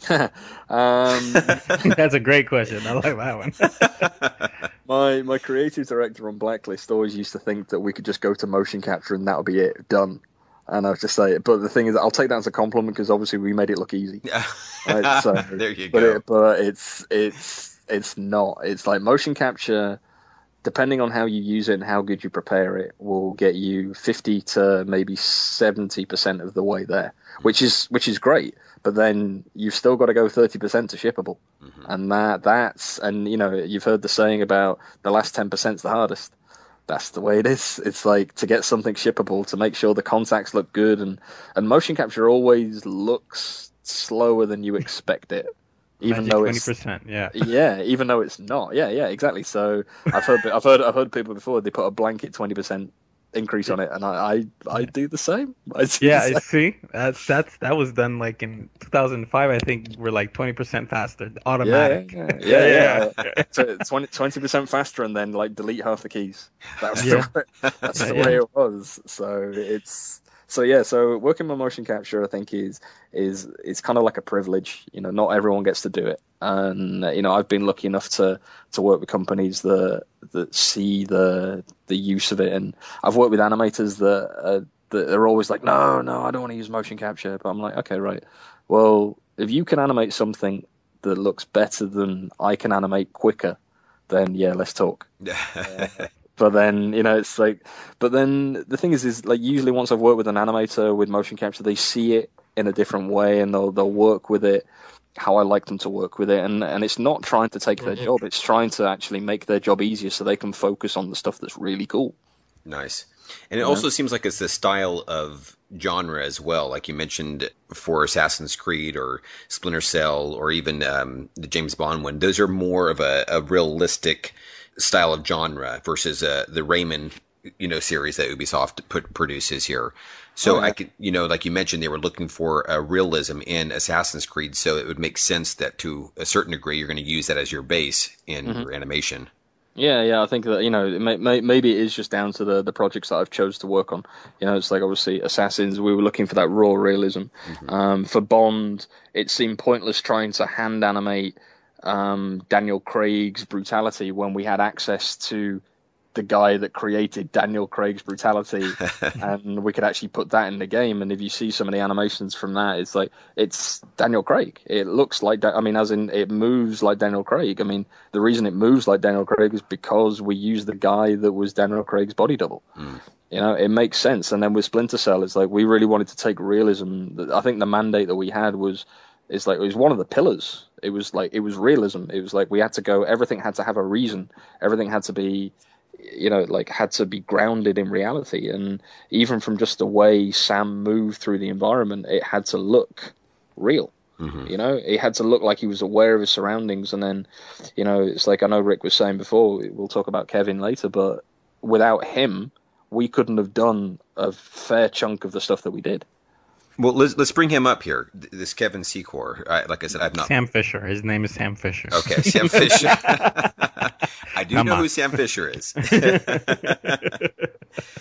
That's a great question. I like that one. My creative director on Blacklist always used to think that we could just go to motion capture and that would be it, done. And I was just saying, but the thing is, I'll take that as a compliment because obviously we made it look easy. Right? So, there you go. But it's not. It's like motion capture, depending on how you use it and how good you prepare it, will get you 50 to maybe 70% of the way there, which is great. But then you've still got to go 30% to shippable, and that's you've heard the saying about the last 10% is the hardest. That's the way it is. It's like to get something shippable, to make sure the contacts look good, and motion capture always looks slower than you expect it, even though it's 20%. Yeah, even though it's not. Yeah, exactly. So I've heard people before, they put a blanket 20% increase on it, and I do the same. I see. That was done like in 2005, I think. We're like 20% faster, automatic. Yeah. 20% faster, and then like delete half the keys. That's the way it was. So working with motion capture, I think is it's kind of like a privilege. You know, not everyone gets to do it, and I've been lucky enough to work with companies that see the use of it, and I've worked with animators that are always like, no, I don't want to use motion capture, but I'm like, okay, right. Well, if you can animate something that looks better than I can animate quicker, then yeah, let's talk. But then, it's like, but then the thing is like usually once I've worked with an animator with motion capture, they see it in a different way and they'll work with it how I like them to work with it. And it's not trying to take their job. It's trying to actually make their job easier so they can focus on the stuff that's really cool. Nice. And it also seems like it's the style of genre as well. Like you mentioned for Assassin's Creed or Splinter Cell or even the James Bond one, those are more of a realistic style of genre versus the Rayman series that Ubisoft produces here. So I could, like you mentioned, they were looking for a realism in Assassin's Creed, so it would make sense that to a certain degree you're going to use that as your base in your animation. Yeah, I think that maybe it is just down to the projects that I've chose to work on. It's like obviously Assassins, we were looking for that raw realism. For Bond, it seemed pointless trying to hand animate Daniel Craig's brutality when we had access to the guy that created Daniel Craig's brutality, and we could actually put that in the game. And if you see some of the animations from that, it's like, it's Daniel Craig. It looks like, as in it moves like Daniel Craig. The reason it moves like Daniel Craig is because we used the guy that was Daniel Craig's body double. It makes sense. And then with Splinter Cell, it's like, we really wanted to take realism. I think the mandate that we had was, it's like, it was one of the pillars. It was like, it was realism. It was like, we had to go, everything had to have a reason. Everything had to be, had to be grounded in reality. And even from just the way Sam moved through the environment, it had to look real. It had to look like he was aware of his surroundings. And then, it's like, I know Rick was saying before, we'll talk about Kevin later, but without him, we couldn't have done a fair chunk of the stuff that we did. Well, let's bring him up here. This Kevin Secor, like I said, I've not. Sam Fisher. His name is Sam Fisher. Okay, Sam Fisher. I do know who Sam Fisher is.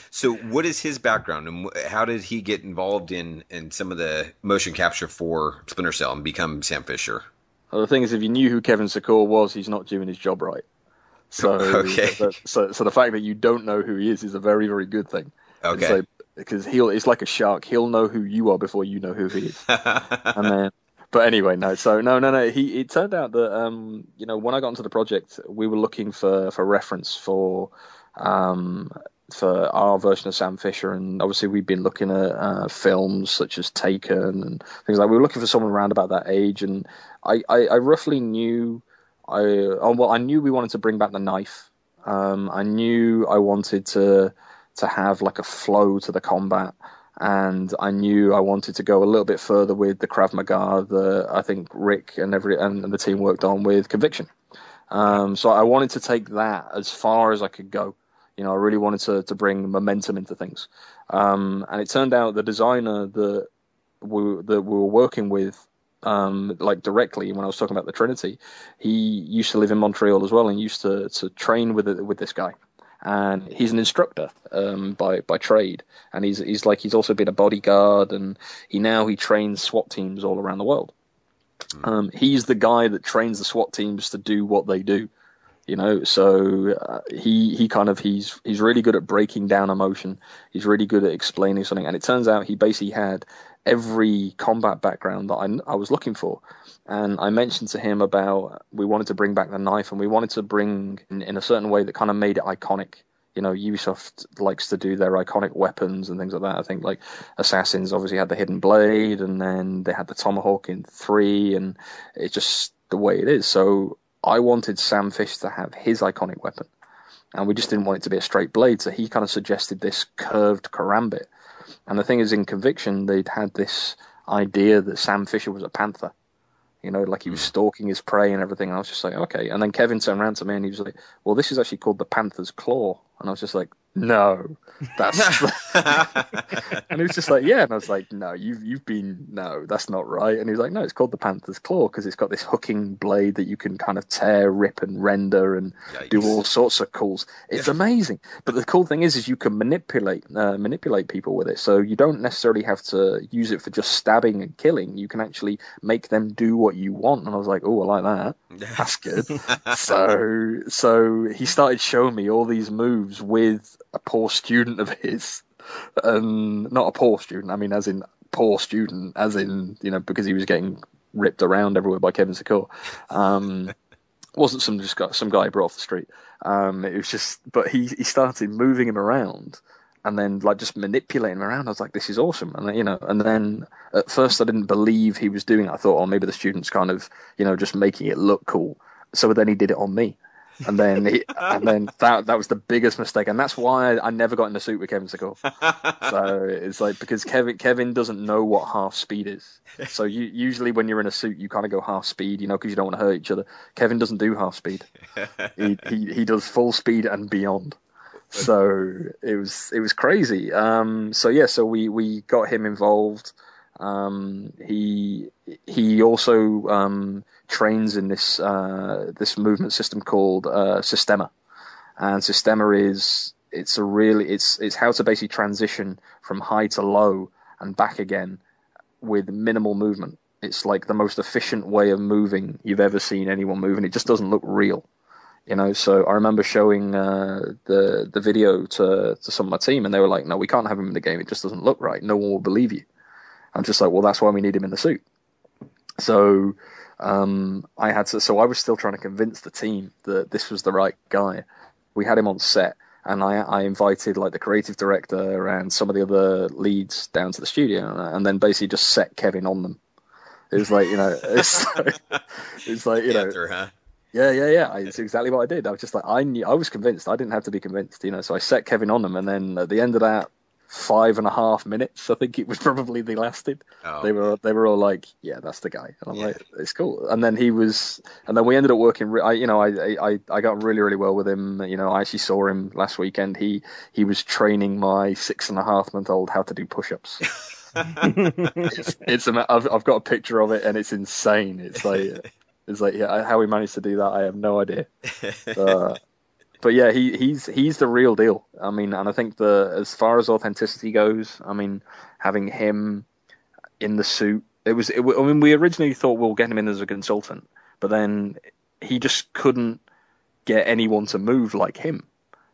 So, what is his background, and how did he get involved in some of the motion capture for Splinter Cell and become Sam Fisher? Well, the thing is, if you knew who Kevin Secor was, he's not doing his job right. So, so the fact that you don't know who he is a very, very good thing. Okay. Because it's like a shark. He'll know who you are before you know who he is. And then, but anyway, no. So no. It turned out that when I got into the project, we were looking for reference for our version of Sam Fisher, and obviously we've been looking at films such as Taken and things like. We were looking for someone around about that age, and I roughly knew I knew we wanted to bring back the knife. I knew I wanted to have like a flow to the combat. And I knew I wanted to go a little bit further with the Krav Maga that I think Rick and the team worked on with Conviction. So I wanted to take that as far as I could go. You know, I really wanted to bring momentum into things. And it turned out the designer that we were working with, like directly when I was talking about the Trinity, he used to live in Montreal as well and used to train with this guy. And he's an instructor by trade, and he's also been a bodyguard, and he trains SWAT teams all around the world. Mm. He's the guy that trains the SWAT teams to do what they do, you know. So he's really good at breaking down emotion. He's really good at explaining something, and it turns out he basically had every combat background that I was looking for. And I mentioned to him about we wanted to bring back the knife, and we wanted to bring in a certain way that kind of made it iconic. You know, Ubisoft likes to do their iconic weapons and things like that. I think like Assassins obviously had the hidden blade, and then they had the tomahawk in 3, and it's just the way it is. So I wanted Sam Fisher to have his iconic weapon, and we just didn't want it to be a straight blade. So he kind of suggested this curved karambit. And the thing is, in Conviction, they'd had this idea that Sam Fisher was a panther. You know, like he was stalking his prey and everything. And I was just like, okay. And then Kevin turned around to me and he was like, well, this is actually called the Panther's Claw. And I was just like, no, that's... And he was just like, yeah. And I was like, no, no, that's not right. And he was like, no, it's called the Panther's Claw because it's got this hooking blade that you can kind of tear, rip and render and do all sorts of calls. It's amazing. But the cool thing is you can manipulate people with it. So you don't necessarily have to use it for just stabbing and killing. You can actually make them do what you want. And I was like, oh, I like that. That's good. So he started showing me all these moves with a poor student of his, not a poor student, I mean as in, you know, because he was getting ripped around everywhere by Kevin Secor. Wasn't some guy brought off the street. It was just, but he started moving him around and then like just manipulating him around. I was like, this is awesome. And then, you know, and then at first I didn't believe he was doing it. I thought, oh, maybe the student's kind of, you know, just making it look cool. So then he did it on me. And then that was the biggest mistake, and that's why I never got in the suit with Kevin Secor. So it's like, because Kevin doesn't know what half speed is. So you usually when you're in a suit, you kind of go half speed, you know, because you don't want to hurt each other. Kevin doesn't do half speed. He does full speed and beyond. So it was crazy. So we got him involved. He also trains in this movement system called Systema, and Systema is how to basically transition from high to low and back again with minimal movement. It's like the most efficient way of moving you've ever seen anyone move, and it just doesn't look real. You know, so I remember showing the video to some of my team, and they were like, "No, we can't have him in the game. It just doesn't look right. No one will believe you." I'm just like, well, that's why we need him in the suit. So I was still trying to convince the team that this was the right guy. We had him on set, and I invited like the creative director and some of the other leads down to the studio, and then basically just set Kevin on them. It was like, you know, it's like, you know. Yeah. It's exactly what I did. I was just like, I was convinced. I didn't have to be convinced, you know, so I set Kevin on them. And then at the end of that, 5.5 minutes, I think it was probably they lasted. Oh. They were all like, "Yeah, that's the guy," and I'm like, "It's cool." And then and then we ended up working. I got really, really well with him. You know, I actually saw him last weekend. He was training my 6.5-month-old how to do push-ups. I've got a picture of it, and it's insane. It's like yeah, how he managed to do that, I have no idea. But yeah, he's the real deal. I mean, and I think as far as authenticity goes, I mean, having him in the suit, we originally thought we'll get him in as a consultant, but then he just couldn't get anyone to move like him.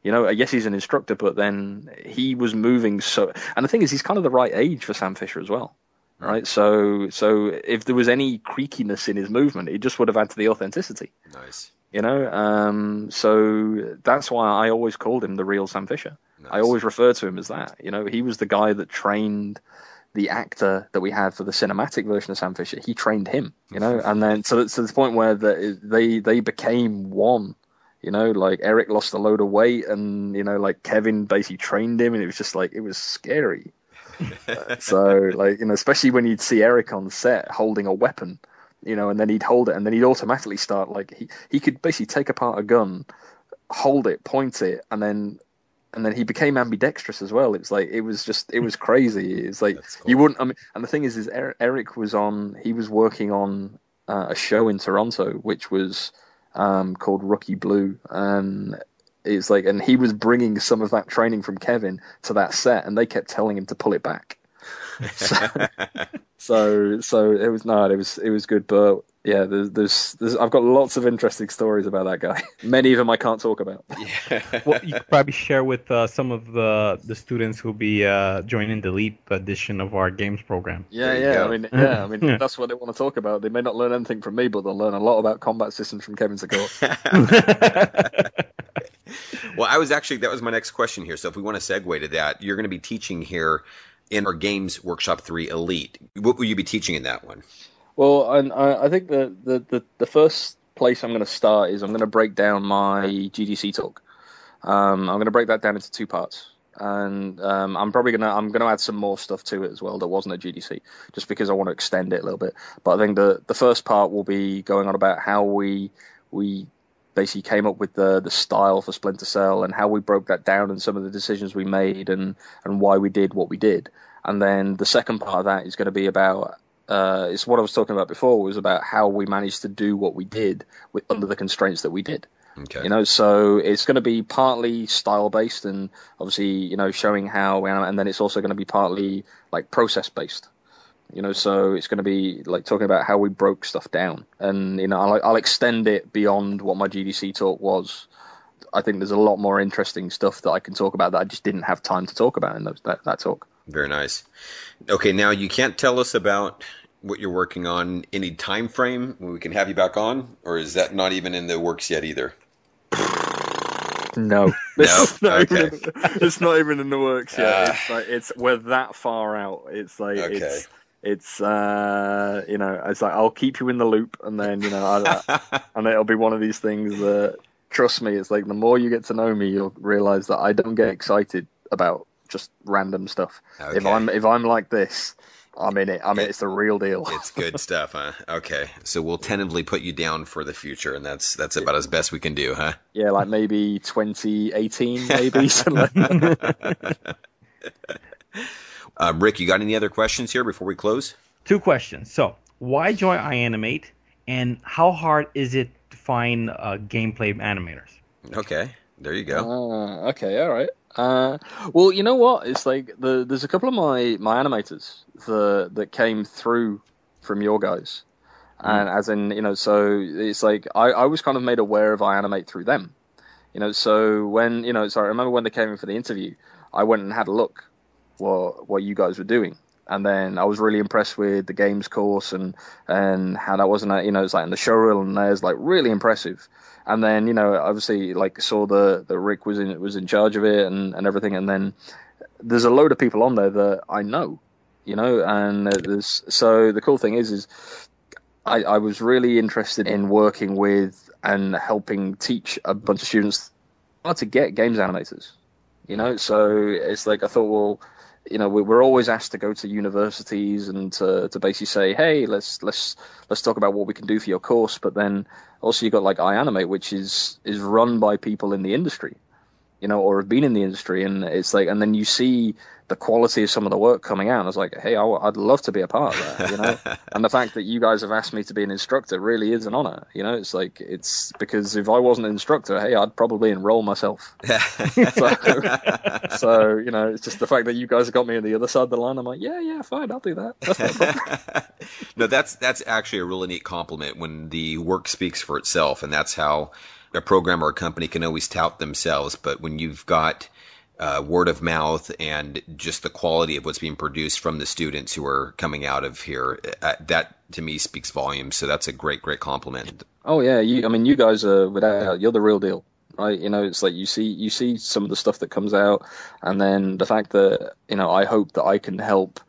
You know, yes, he's an instructor, but then he was moving so. And the thing is, he's kind of the right age for Sam Fisher as well, right? So if there was any creakiness in his movement, it just would have added to the authenticity. Nice. You know, so that's why I always called him the real Sam Fisher. Nice. I always refer to him as that. You know, he was the guy that trained the actor that we had for the cinematic version of Sam Fisher. He trained him, you know, and then so to the point where they became one. You know, like Eric lost a load of weight, and you know, like Kevin basically trained him, and it was just like, it was scary. So, like, you know, especially when you'd see Eric on set holding a weapon, you know, and then he'd hold it and then he'd automatically start, like, he could basically take apart a gun, hold it, point it, and then he became ambidextrous as well. It's like, it was crazy. It's like, cool. You wouldn't, I mean, and the thing is Eric was working on a show in Toronto, which was called Rookie Blue. And it's like, and he was bringing some of that training from Kevin to that set, and they kept telling him to pull it back. So it was good. But yeah, there's I've got lots of interesting stories about that guy. Many of them I can't talk about. Yeah. Well, you could probably share with some of the students who'll be joining the LEAP edition of our games program. I mean yeah. That's what they want to talk about. They may not learn anything from me, but they'll learn a lot about combat systems from Kevin Secor. Well, that was my next question here. So if we want to segue to that, you're going to be teaching here in our Games Workshop 3 Elite. What will you be teaching in that one? Well, I think the first place I'm going to start is I'm going to break down my GDC talk. I'm going to break that down into two parts, and I'm going to add some more stuff to it as well that wasn't at GDC, just because I want to extend it a little bit. But I think the first part will be going on about how we basically came up with the style for Splinter Cell and how we broke that down and some of the decisions we made and why we did what we did. And then the second part of that is going to be about it's what I was talking about before, was about how we managed to do what we did under the constraints that we did. Okay. You know, so it's going to be partly style based and obviously, you know, showing how, and then it's also going to be partly like process based. You know, so it's going to be like talking about how we broke stuff down, and you know, I'll extend it beyond what my GDC talk was. I think there's a lot more interesting stuff that I can talk about that I just didn't have time to talk about in that talk. Very nice. Okay, now you can't tell us about what you're working on, any time frame when we can have you back on, or is that not even in the works yet either? No. It's not even in the works yet. We're that far out. It's like it's like I'll keep you in the loop, and then you know, and it'll be one of these things that, trust me, it's like the more you get to know me, you'll realize that I don't get excited about just random stuff. Okay. If I'm like this, I'm in it. It's the real deal. It's good stuff, huh? Okay, so we'll tentatively put you down for the future, and that's about as best we can do, huh? Yeah, like maybe 2018, maybe. Rick, you got any other questions here before we close? Two questions. So, why join iAnimate, and how hard is it to find gameplay animators? Okay, there you go. Okay, all right. Well, you know what? It's like there's a couple of my animators that came through from your guys, and as in, you know, so it's like I was kind of made aware of iAnimate through them, you know. So when you know, so I remember when they came in for the interview, I went and had a look what you guys were doing, and then I was really impressed with the games course and how that wasn't, you know, it's like in the showreel and there's like really impressive. And then, you know, obviously, like, saw the Rick was in charge of it and everything. And then there's a load of people on there that I know, you know. And so the cool thing is I was really interested in working with and helping teach a bunch of students how to get games animators, you know. So it's like I thought, well, you know, we're always asked to go to universities and to basically say, hey, let's talk about what we can do for your course. But then also you got like iAnimate, which is run by people in the industry, you know, or have been in the industry. And it's like, and then you see the quality of some of the work coming out. And I was like, hey, I'd love to be a part of that, you know. And the fact that you guys have asked me to be an instructor really is an honor, you know. It's like, it's because if I wasn't an instructor, hey, I'd probably enroll myself. so, you know, it's just the fact that you guys have got me on the other side of the line. I'm like, yeah, fine, I'll do that. That's not a problem. No, that's actually a really neat compliment when the work speaks for itself, and that's how a program or a company can always tout themselves. But when you've got word of mouth and just the quality of what's being produced from the students who are coming out of here, that to me speaks volumes. So that's a great compliment. Oh yeah, you guys are without, you're the real deal, right? You know, it's like you see some of the stuff that comes out, and then the fact that, you know, I hope that I can help,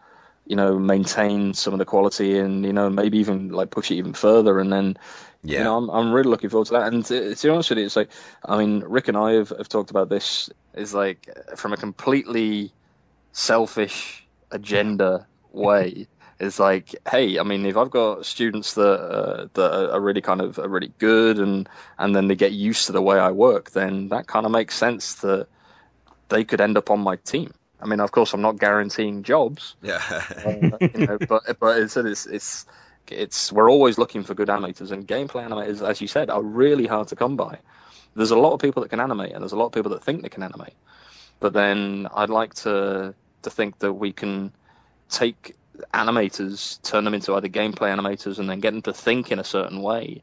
you know, maintain some of the quality and, you know, maybe even like push it even further. And then, yeah, you know, I'm really looking forward to that. And to be honest with you, it's like, I mean, Rick and I have talked about this. Is like, from a completely selfish agenda way. It's like, hey, I mean, if I've got students that are really kind of are really good, and then they get used to the way I work, then that kind of makes sense that they could end up on my team. I mean, of course, I'm not guaranteeing jobs. Yeah. But it's we're always looking for good animators, and gameplay animators, as you said, are really hard to come by. There's a lot of people that can animate, and there's a lot of people that think they can animate. But then I'd like to think that we can take animators, turn them into either gameplay animators, and then get them to think in a certain way,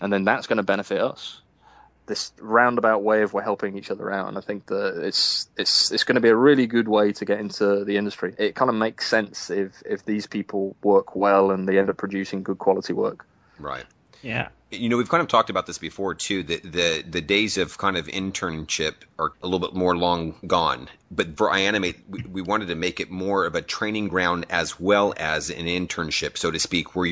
and then that's going to benefit us. This roundabout way of we're helping each other out, and I think that it's going to be a really good way to get into the industry. It kind of makes sense if these people work well and they end up producing good quality work. Right. Yeah. You know, we've kind of talked about this before too. The days of kind of internship are a little bit more long gone. But for iAnimate, we wanted to make it more of a training ground as well as an internship, so to speak, where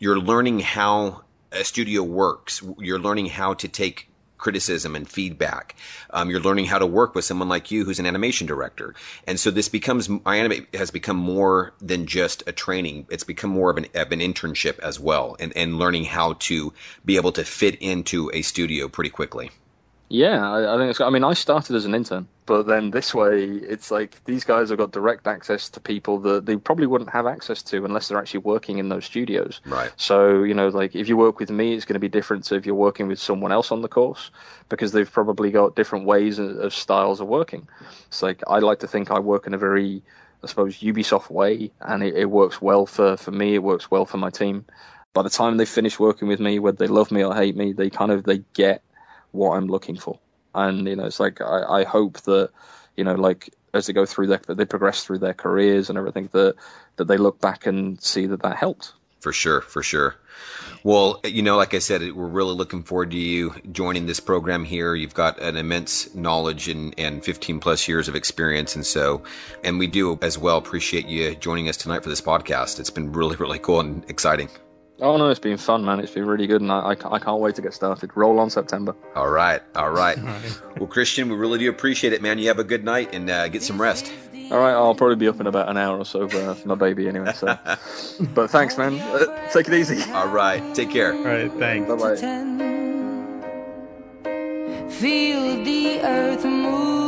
you're learning how a studio works. You're learning how to take criticism and feedback. You're learning how to work with someone like you, who's an animation director. And so this becomes, iAnimate has become more than just a training. It's become more of an internship as well, and learning how to be able to fit into a studio pretty quickly. Yeah, I think I started as an intern, but then this way, it's like these guys have got direct access to people that they probably wouldn't have access to unless they're actually working in those studios. Right. So, you know, like if you work with me, it's going to be different to if you're working with someone else on the course, because they've probably got different ways of styles of working. It's like, I like to think I work in a very, I suppose, Ubisoft way, and it works well for me. It works well for my team. By the time they finish working with me, whether they love me or hate me, they get what I'm looking for. And, you know, it's like, I hope that, you know, like as they go through that they progress through their careers and everything, that they look back and see that helped. For sure. Well, you know, like I said, we're really looking forward to you joining this program here. You've got an immense knowledge and 15 plus years of experience. And we do as well appreciate you joining us tonight for this podcast. It's been really, really cool and exciting. Oh, no, it's been fun, man. It's been really good, and I can't wait to get started. Roll on, September. All right. Well, Christian, we really do appreciate it, man. You have a good night, and get some rest. All right, I'll probably be up in about an hour or so for my baby anyway. So, but thanks, man. Take it easy. All right, take care. All right, thanks. Bye-bye. Feel the earth move.